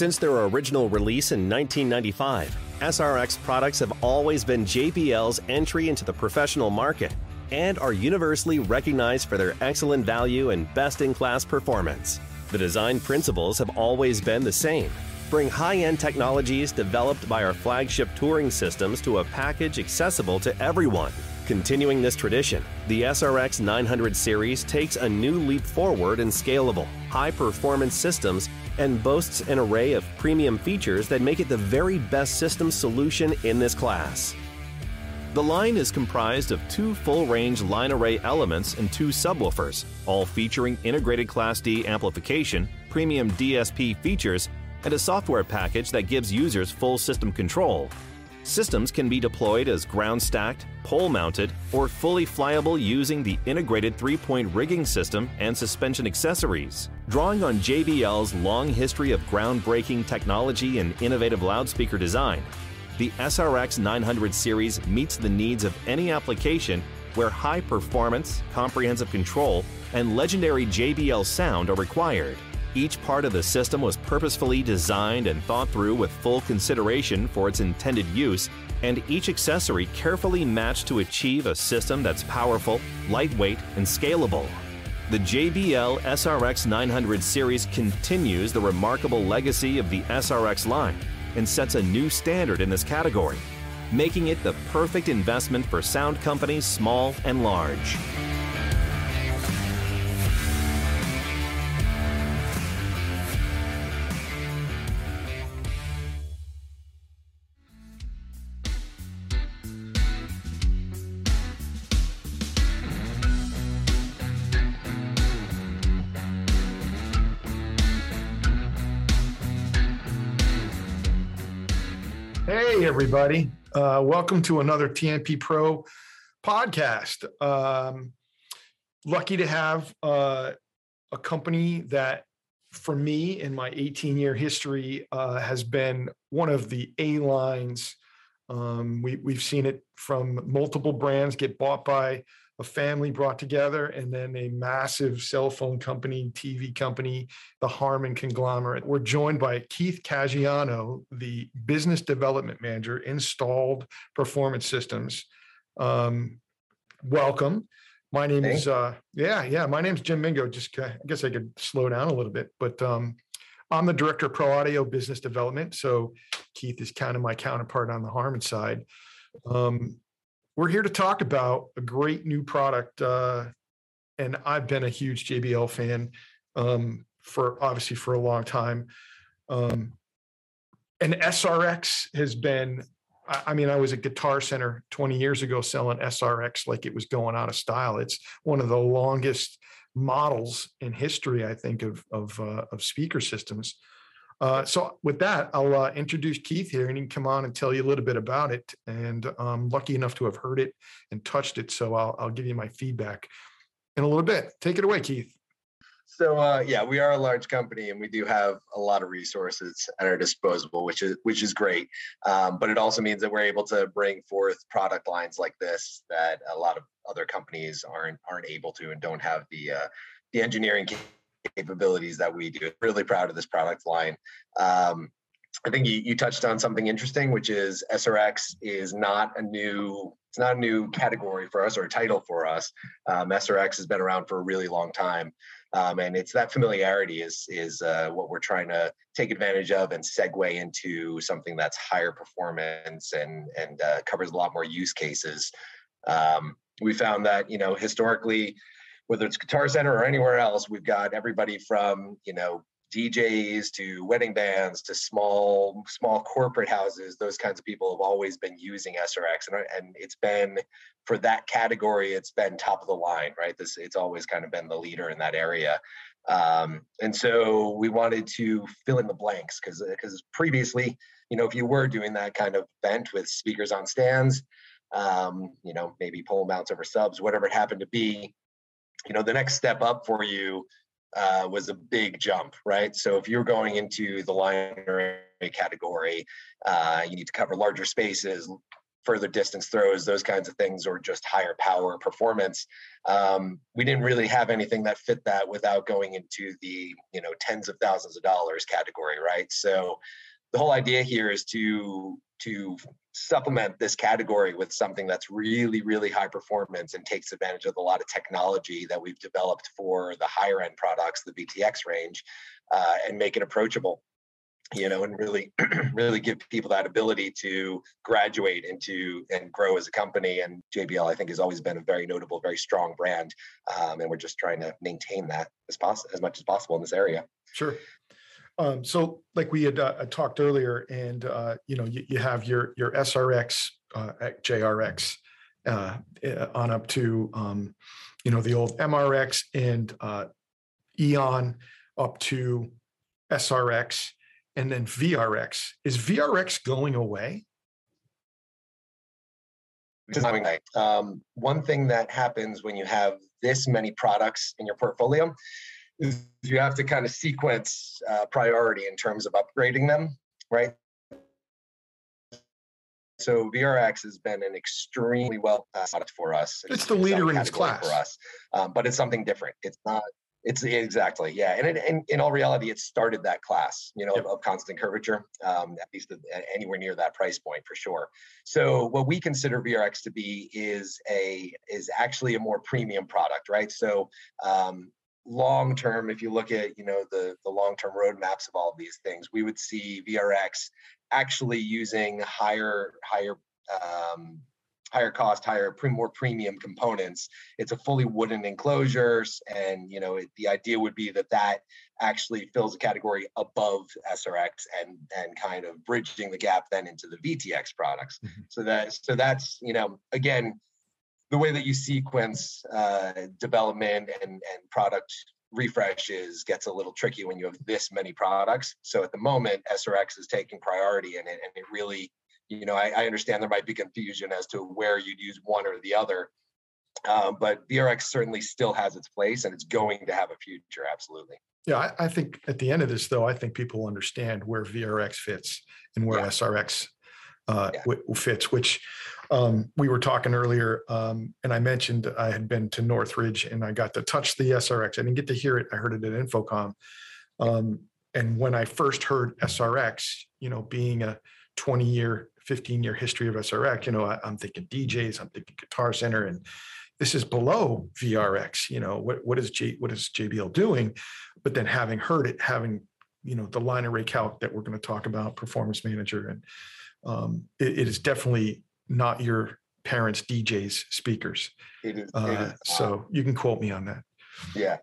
Since their original release in 1995, SRX products have always been JBL's entry into the professional market and are universally recognized for their excellent value and best-in-class performance. The design principles have always been the same: bring high-end technologies developed by our flagship touring systems to a package accessible to everyone. Continuing this tradition, the SRX 900 series takes a new leap forward in scalable, high-performance systems and boasts an array of premium features that make it the very best system solution in this class. The line is comprised of two full-range line array elements and two subwoofers, all featuring integrated Class D amplification, premium DSP features, and a software package that gives users full system control. Systems can be deployed as ground-stacked, pole-mounted, or fully flyable using the integrated three-point rigging system and suspension accessories. Drawing on JBL's long history of groundbreaking technology and innovative loudspeaker design, the SRX 900 series meets the needs of any application where high performance, comprehensive control, and legendary JBL sound are required. Each part of the system was purposefully designed and thought through with full consideration for its intended use, and each accessory carefully matched to achieve a system that's powerful, lightweight, and scalable. The JBL SRX 900 series continues the remarkable legacy of the SRX line and sets a new standard in this category, making it the perfect investment for sound companies small and large. Hey, everybody. Welcome to another TMP Pro podcast. Lucky to have a company that, for me, in my 18-year history, has been one of the A-lines. We've seen it from multiple brands get bought by a family brought together, and then a massive cell phone company, TV company, the Harman conglomerate. We're joined by Keith Caggiano, the business development manager, installed performance systems. Welcome. My name is, my name's Jim Mingo. Just, I guess I could slow down a little bit, but I'm the director of Pro Audio Business Development. So Keith is kind of my counterpart on the Harman side. We're here to talk about a great new product, and I've been a huge JBL fan for a long time. And SRX has been, I was at Guitar Center 20 years ago selling SRX like it was going out of style. It's one of the longest models in history, I think, of speaker systems. So with that, I'll introduce Keith here, and he can come on and tell you a little bit about it. And I'm lucky enough to have heard it and touched it, so I'll give you my feedback in a little bit. Take it away, Keith. So we are a large company, and we do have a lot of resources at our disposal, which is great. But it also means that we're able to bring forth product lines like this that a lot of other companies aren't able to and don't have the engineering capabilities that we do. Really proud of this product line. I think you touched on something interesting, which is SRX is not a new category for us or a title for us. SRX has been around for a really long time, and it's that familiarity is what we're trying to take advantage of and segue into something that's higher performance and covers a lot more use cases. We found that historically, whether it's Guitar Center or anywhere else, we've got everybody from, DJs to wedding bands to small corporate houses. Those kinds of people have always been using SRX, and it's been, for that category, it's been top of the line, right? It's always kind of been the leader in that area. And so we wanted to fill in the blanks because previously, if you were doing that kind of event with speakers on stands, maybe pole mounts over subs, whatever it happened to be, the next step up for you was a big jump, right? So if you're going into the line category, you need to cover larger spaces, further distance throws, those kinds of things, or just higher power performance. We didn't really have anything that fit that without going into the, you know, tens of thousands of dollars category, right? So the whole idea here is to supplement this category with something that's really, really high performance and takes advantage of a lot of technology that we've developed for the higher end products, the VTX range, and make it approachable, you know, and really, really give people that ability to graduate into and grow as a company. And JBL, I think, has always been a very notable, very strong brand. And we're just trying to maintain that as much as possible in this area. Sure. So like we had talked earlier, and, you know, you have your SRX, JRX on up to, you know, the old MRX and Eon up to SRX, and then VRX. Is VRX going away? One thing that happens when you have this many products in your portfolio is you have to kind of sequence priority in terms of upgrading them, right? So VRX has been an extremely well product for us. It's the leader in its class for us, but it's something different. It's not. It's exactly, yeah. And in all reality, it started that class, you know, yep, of constant curvature, at least anywhere near that price point for sure. So what we consider VRX to be is actually a more premium product, right? So long term, if you look at, you know, the long term roadmaps of all of these things, we would see VRX actually using higher cost, more premium components. It's a fully wooden enclosure, and you know the idea would be that that actually fills a category above SRX and kind of bridging the gap then into the VTX products. Mm-hmm. So that's you know, again, the way that you sequence development and product refreshes gets a little tricky when you have this many products. So at the moment, SRX is taking priority in it, and it really, you know, I understand there might be confusion as to where you'd use one or the other, but VRX certainly still has its place, and it's going to have a future, absolutely. Yeah, I think at the end of this, though, I think people understand where VRX fits and where, yeah, SRX fits, which we were talking earlier, and I mentioned I had been to Northridge, and I got to touch the SRX. I didn't get to hear it. I heard it at Infocom. And when I first heard SRX, you know, being a 20-year, 15-year history of SRX, you know, I'm thinking DJs, I'm thinking Guitar Center, and this is below VRX. You know, what is JBL doing? But then having heard it, having, you know, the line array calc that we're going to talk about, Performance Manager, and it is definitely not your parents' DJs speakers. It is so you can quote me on that. Yeah,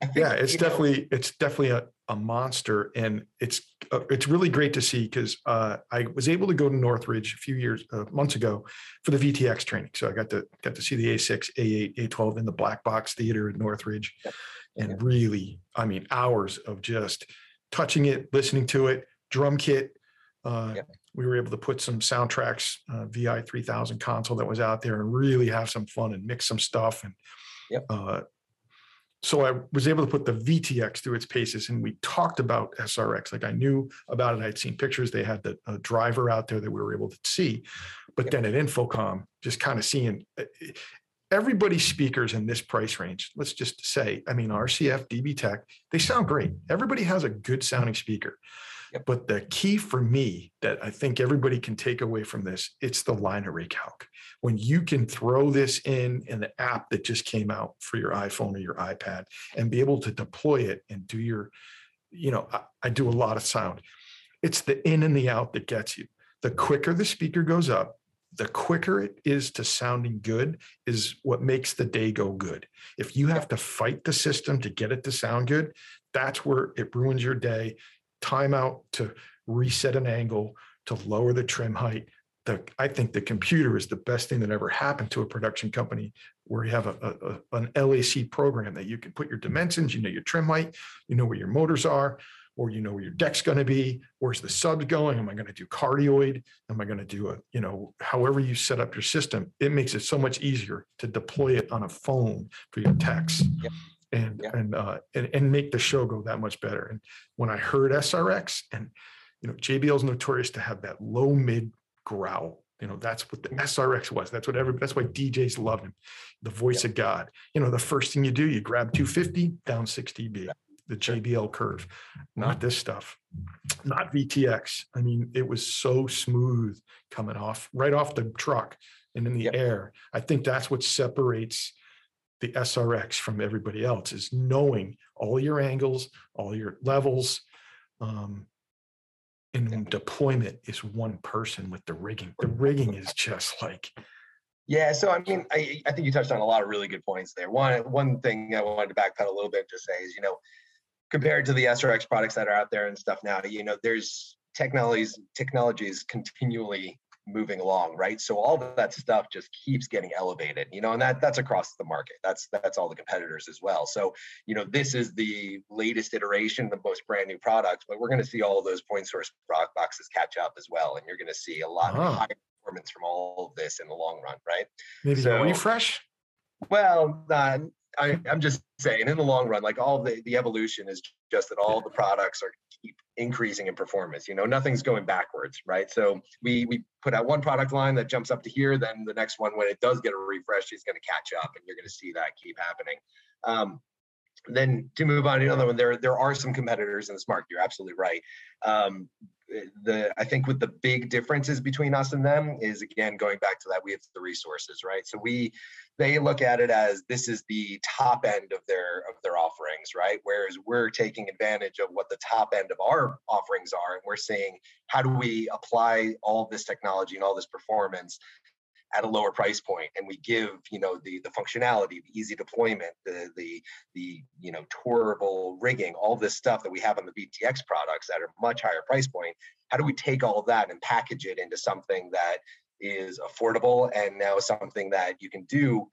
it's definitely a monster, and it's really great to see, because I was able to go to Northridge a few months ago for the VTX training. So I got to see the A6, A8, A12 in the Black Box Theater at Northridge, and really, I mean, hours of just touching it, listening to it, drum kit. We were able to put some soundtracks, VI 3000 console that was out there, and really have some fun and mix some stuff, and so I was able to put the VTX through its paces, and we talked about SRX. Like, I knew about it. I'd seen pictures. They had the driver out there that we were able to see. But then at Infocom, just kind of seeing everybody's speakers in this price range, let's just say, I mean, RCF, DB Tech, they sound great. Everybody has a good sounding speaker. Yep. But the key for me that I think everybody can take away from this, it's the line array calc. When you can throw this in the app that just came out for your iPhone or your iPad, and be able to deploy it and do your, you know, I do a lot of sound. It's the in and the out that gets you. The quicker the speaker goes up, the quicker it is to sounding good, is what makes the day go good. If you have to fight the system to get it to sound good, that's where it ruins your day. Time out to reset an angle, to lower the trim height. I think the computer is the best thing that ever happened to a production company, where you have an LAC program that you can put your dimensions, you know, your trim height, you know where your motors are, or you know where your deck's going to be, where's the subs going, am I going to do cardioid, am I going to do you know, however you set up your system, it makes it so much easier to deploy it on a phone for your techs. Yep. And make the show go that much better. And when I heard SRX, and you know, JBL is notorious to have that low mid growl You know, that's what the SRX was. That's what everybody, that's why DJs love him. The voice of God. You know, the first thing you do, you grab 250 down 6 dB, the JBL curve, not this stuff, not VTX. I mean, it was so smooth coming off right off the truck and in the air. I think that's what separates the SRX from everybody else, is knowing all your angles, all your levels, and deployment is one person with the rigging. The rigging is just like, So I mean, I think you touched on a lot of really good points there. One thing I wanted to backpedal a little bit and just say is, you know, compared to the SRX products that are out there and stuff now, you know, there's technologies continually moving along, right? So all of that stuff just keeps getting elevated, you know, and that's across the market. That's all the competitors as well. So, you know, this is the latest iteration, the most brand new products, but we're going to see all of those point source boxes catch up as well. And you're going to see a lot of high performance from all of this in the long run, right? Maybe so, a refresh? Well, I'm just saying in the long run, like all the evolution is just that all the products are keep increasing in performance. You know, nothing's going backwards, right? So we put out one product line that jumps up to here, then the next one, when it does get a refresh, is going to catch up, and you're going to see that keep happening. Then to move on to another one, there are some competitors in this market. You're absolutely right. I think with the big differences between us and them is, again, going back to that, we have the resources, right? So they look at it as this is the top end of their offerings, right? Whereas we're taking advantage of what the top end of our offerings are, and we're saying, how do we apply all this technology and all this performance at a lower price point? And we give, you know, the functionality, the easy deployment, the you know, tourable rigging, all this stuff that we have on the BTX products at a much higher price point. How do we take all of that and package it into something that is affordable, and now something that you can do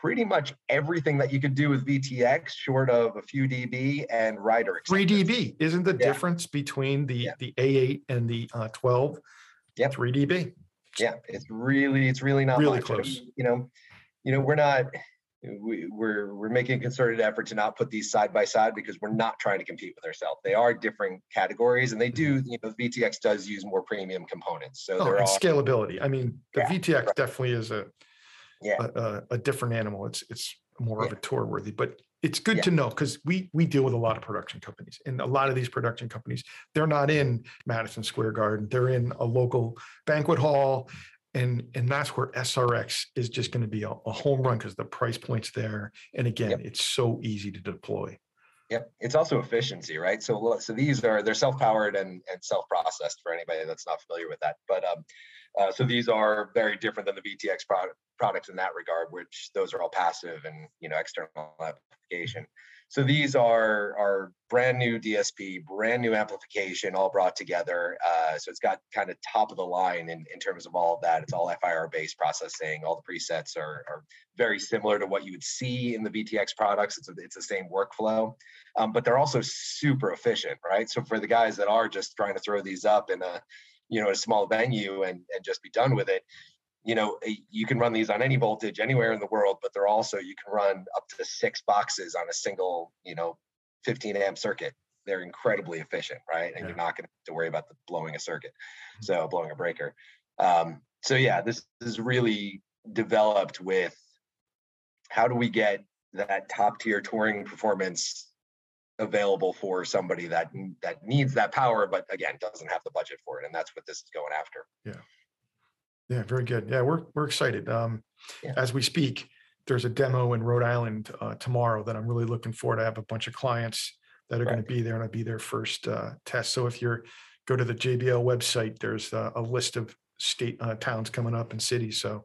pretty much everything that you could do with VTX short of a few dB and rider extenders. 3 dB isn't the difference between the A8 and the 12? 3 dB. Yeah, it's really not really much. Close. You know, we're making a concerted effort to not put these side by side because we're not trying to compete with ourselves. They are different categories, and they do. You know, VTX does use more premium components, so there are scalability. I mean, the VTX definitely is a different animal. It's more of a tour worthy, but it's good to know, because we deal with a lot of production companies, and a lot of these production companies, they're not in Madison Square Garden. They're in a local banquet hall, and that's where SRX is just going to be a home run because the price point's there. And again, it's so easy to deploy. Yep. It's also efficiency, right? So these they're self-powered and self-processed for anybody that's not familiar with that. But so these are very different than the VTX products in that regard, which those are all passive and, you know, external amplification. So these are brand new DSP, brand new amplification, all brought together. So it's got kind of top of the line in terms of all of that. It's all FIR based processing. All the presets are very similar to what you would see in the VTX products. It's the same workflow, but they're also super efficient, right? So for the guys that are just trying to throw these up in a small venue and just be done with it, you know, you can run these on any voltage anywhere in the world, but they're also, you can run up to 6 boxes on a single, you know, 15 amp circuit. They're incredibly efficient, right? And you're not going to have to worry about blowing a breaker. This is really developed with how do we get that top tier touring performance available for somebody that needs that power, but again, doesn't have the budget for it. And that's what this is going after. Yeah. Very good. Yeah. We're excited. As we speak, there's a demo in Rhode Island tomorrow that I'm really looking forward to. I have a bunch of clients that are going to be there, and I'll be their first test. So if you go to the JBL website, there's a list of state towns coming up and cities. So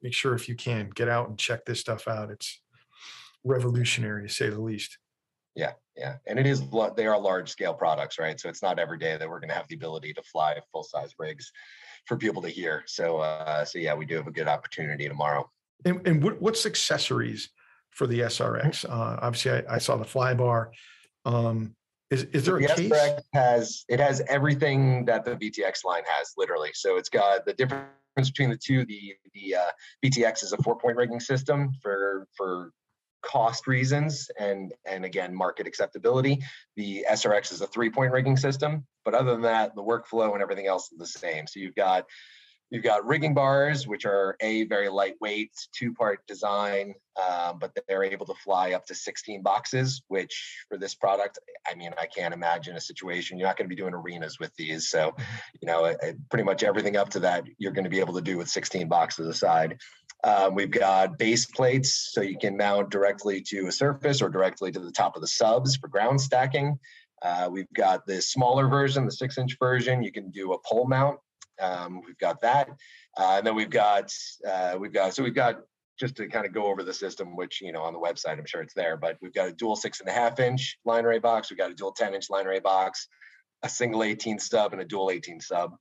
make sure if you can get out and check this stuff out. It's revolutionary, to say the least. Yeah. And they are large scale products, right? So it's not every day that we're going to have the ability to fly full size rigs for people to hear. So, we do have a good opportunity tomorrow. And what's accessories for the SRX? Obviously I saw the fly bar. Is there a case? SRX it has everything that the VTX line has, literally. So it's got the difference between the two. The VTX is a 4-point rigging system for cost reasons and again, market acceptability. The SRX is a 3-point rigging system, but other than that, the workflow and everything else is the same. So you've got rigging bars, which are A, very lightweight, 2-part design, but they're able to fly up to 16 boxes, which for this product, I mean, I can't imagine a situation. You're not going to be doing arenas with these. So, you know, pretty much everything up to that, you're going to be able to do with 16 boxes aside. We've got base plates, so you can mount directly to a surface or directly to the top of the subs for ground stacking. We've got the smaller version, the 6-inch version. You can do a pole mount. We've got that, and then we've got just to kind of go over the system, which, you know, on the website, I'm sure it's there, but we've got a dual 6.5-inch line array box. We've got a dual 10-inch line array box, a single 18 sub and a dual 18 sub.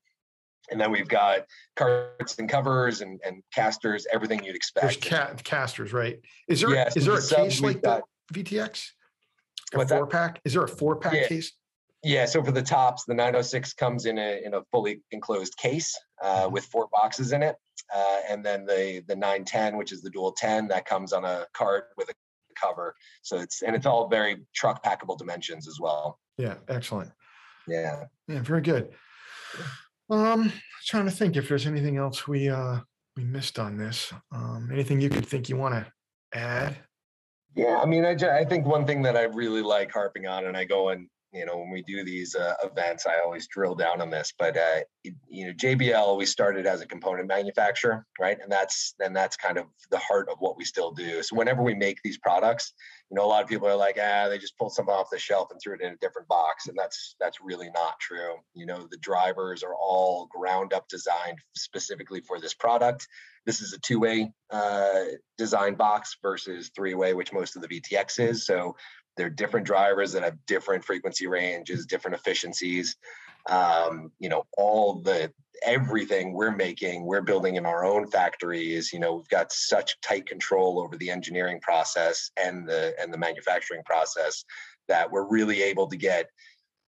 And then we've got carts and covers and casters, everything you'd expect. There's casters, right? Is there, yeah, so is there a case like that VTX? A 4-pack? Is there a 4-pack case? Yeah, so for the tops, the 906 comes in a fully enclosed case with 4 boxes in it. And then the 910, which is the dual 10, that comes on a cart with a cover. So it's all very truck packable dimensions as well. Yeah, excellent. Yeah. Yeah, very good. Trying to think if there's anything else we missed on this. Anything you could think you want to add? Yeah, I mean, I think one thing that I really like harping on, and I go and, you know, when we do these events, I always drill down on this, but, you know, JBL, we started as a component manufacturer, right? And that's kind of the heart of what we still do. So whenever we make these products, you know, a lot of people are like, they just pulled something off the shelf and threw it in a different box. And that's really not true. You know, the drivers are all ground up designed specifically for this product. This is a 2-way design box versus 3-way, which most of the VTX is. So they're different drivers that have different frequency ranges, different efficiencies. You know, everything we're making, we're building in our own factories. You know, we've got such tight control over the engineering process and the manufacturing process that we're really able to get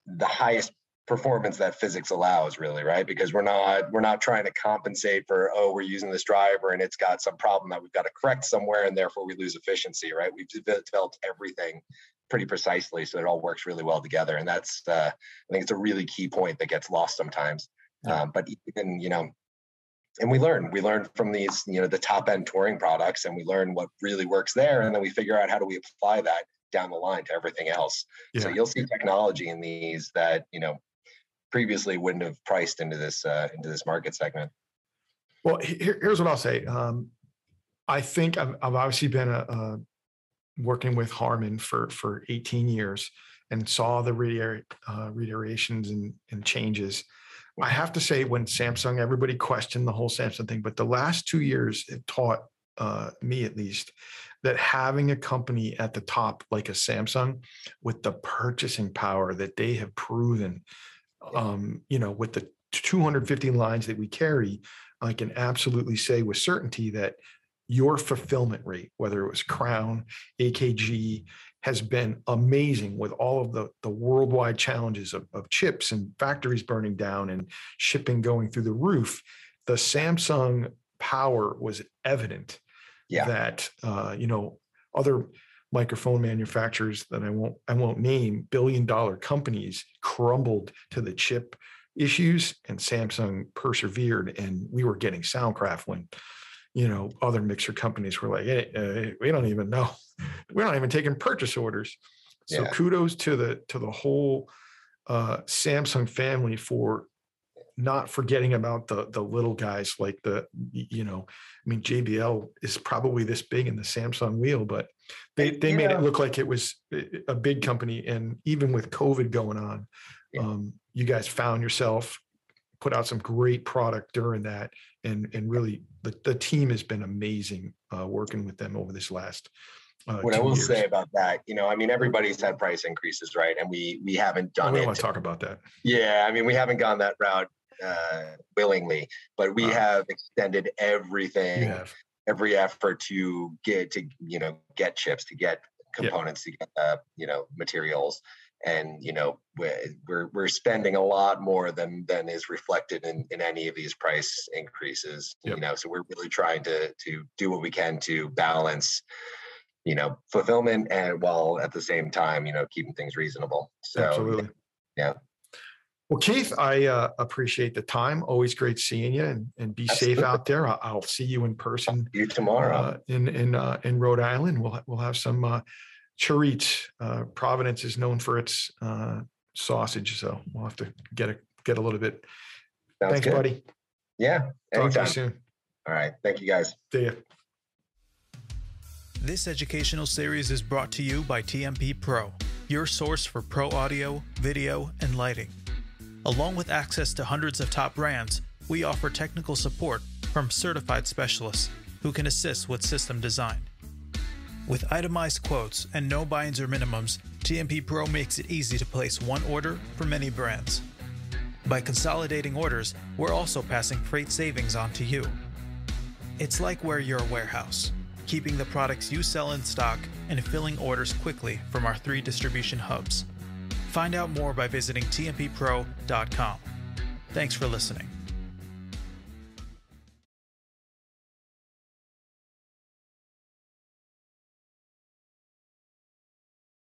the highest performance that physics allows, really, right? Because we're not trying to compensate for, oh, we're using this driver and it's got some problem that we've got to correct somewhere and therefore we lose efficiency, right? We've developed everything pretty precisely, so it all works really well together. And that's, I think it's a really key point that gets lost sometimes. Yeah. But even, you know, and we learn from these, you know, the top end touring products, and we learn what really works there. And then we figure out how do we apply that down the line to everything else. Yeah. So you'll see technology in these that, you know, previously wouldn't have priced into this market segment. Well, here's what I'll say. I think I've obviously been working with Harman for 18 years and saw the reiterations and changes. I have to say, when Samsung, everybody questioned the whole Samsung thing, but the last 2 years it taught me, at least, that having a company at the top like a Samsung with the purchasing power that they have proven, you know, with the 250 lines that we carry, I can absolutely say with certainty that your fulfillment rate, whether it was Crown, AKG, has been amazing with all of the worldwide challenges of chips and factories burning down and shipping going through the roof. The Samsung power was evident. Yeah. That, you know, other microphone manufacturers that I won't name, billion-dollar companies, crumbled to the chip issues, and Samsung persevered. And we were getting Soundcraft when, you know, other mixer companies were like, "Hey, we don't even know, we're not even taking purchase orders." So yeah. Kudos to the whole Samsung family for not forgetting about the little guys, like the, you know, I mean, JBL is probably this big in the Samsung wheel, but they made it look like it was a big company. And even with COVID going on, yeah, you guys found yourself, put out some great product during that. And really the team has been amazing working with them over this last what I will years. Say about that, you know, I mean, everybody's had price increases, right? And we haven't done it. I want to talk about that. Yeah. I mean, we haven't gone that route willingly, but we have extended everything, every effort to get chips, to get components, to get you know, materials, and you know, we're spending a lot more than is reflected in any of these price increases. Yep. You know, so we're really trying to do what we can to balance, you know, fulfillment, and while at the same time, you know, keeping things reasonable. So, absolutely. Yeah. Well, Keith, I appreciate the time. Always great seeing you, and be absolutely safe out there. I'll see you in person. See you tomorrow in Rhode Island. We'll have some chorizo. Providence is known for its sausage, so we'll have to get a little bit. Sounds Thanks, good. Buddy. Yeah. Anytime. Talk to you soon. All right. Thank you, guys. See you. This educational series is brought to you by TMP Pro, your source for pro audio, video, and lighting. Along with access to hundreds of top brands, we offer technical support from certified specialists who can assist with system design. With itemized quotes and no binds or minimums, TMP Pro makes it easy to place one order for many brands. By consolidating orders, we're also passing freight savings on to you. It's like we're your warehouse, keeping the products you sell in stock and filling orders quickly from our 3 distribution hubs. Find out more by visiting tmpro.com. Thanks for listening.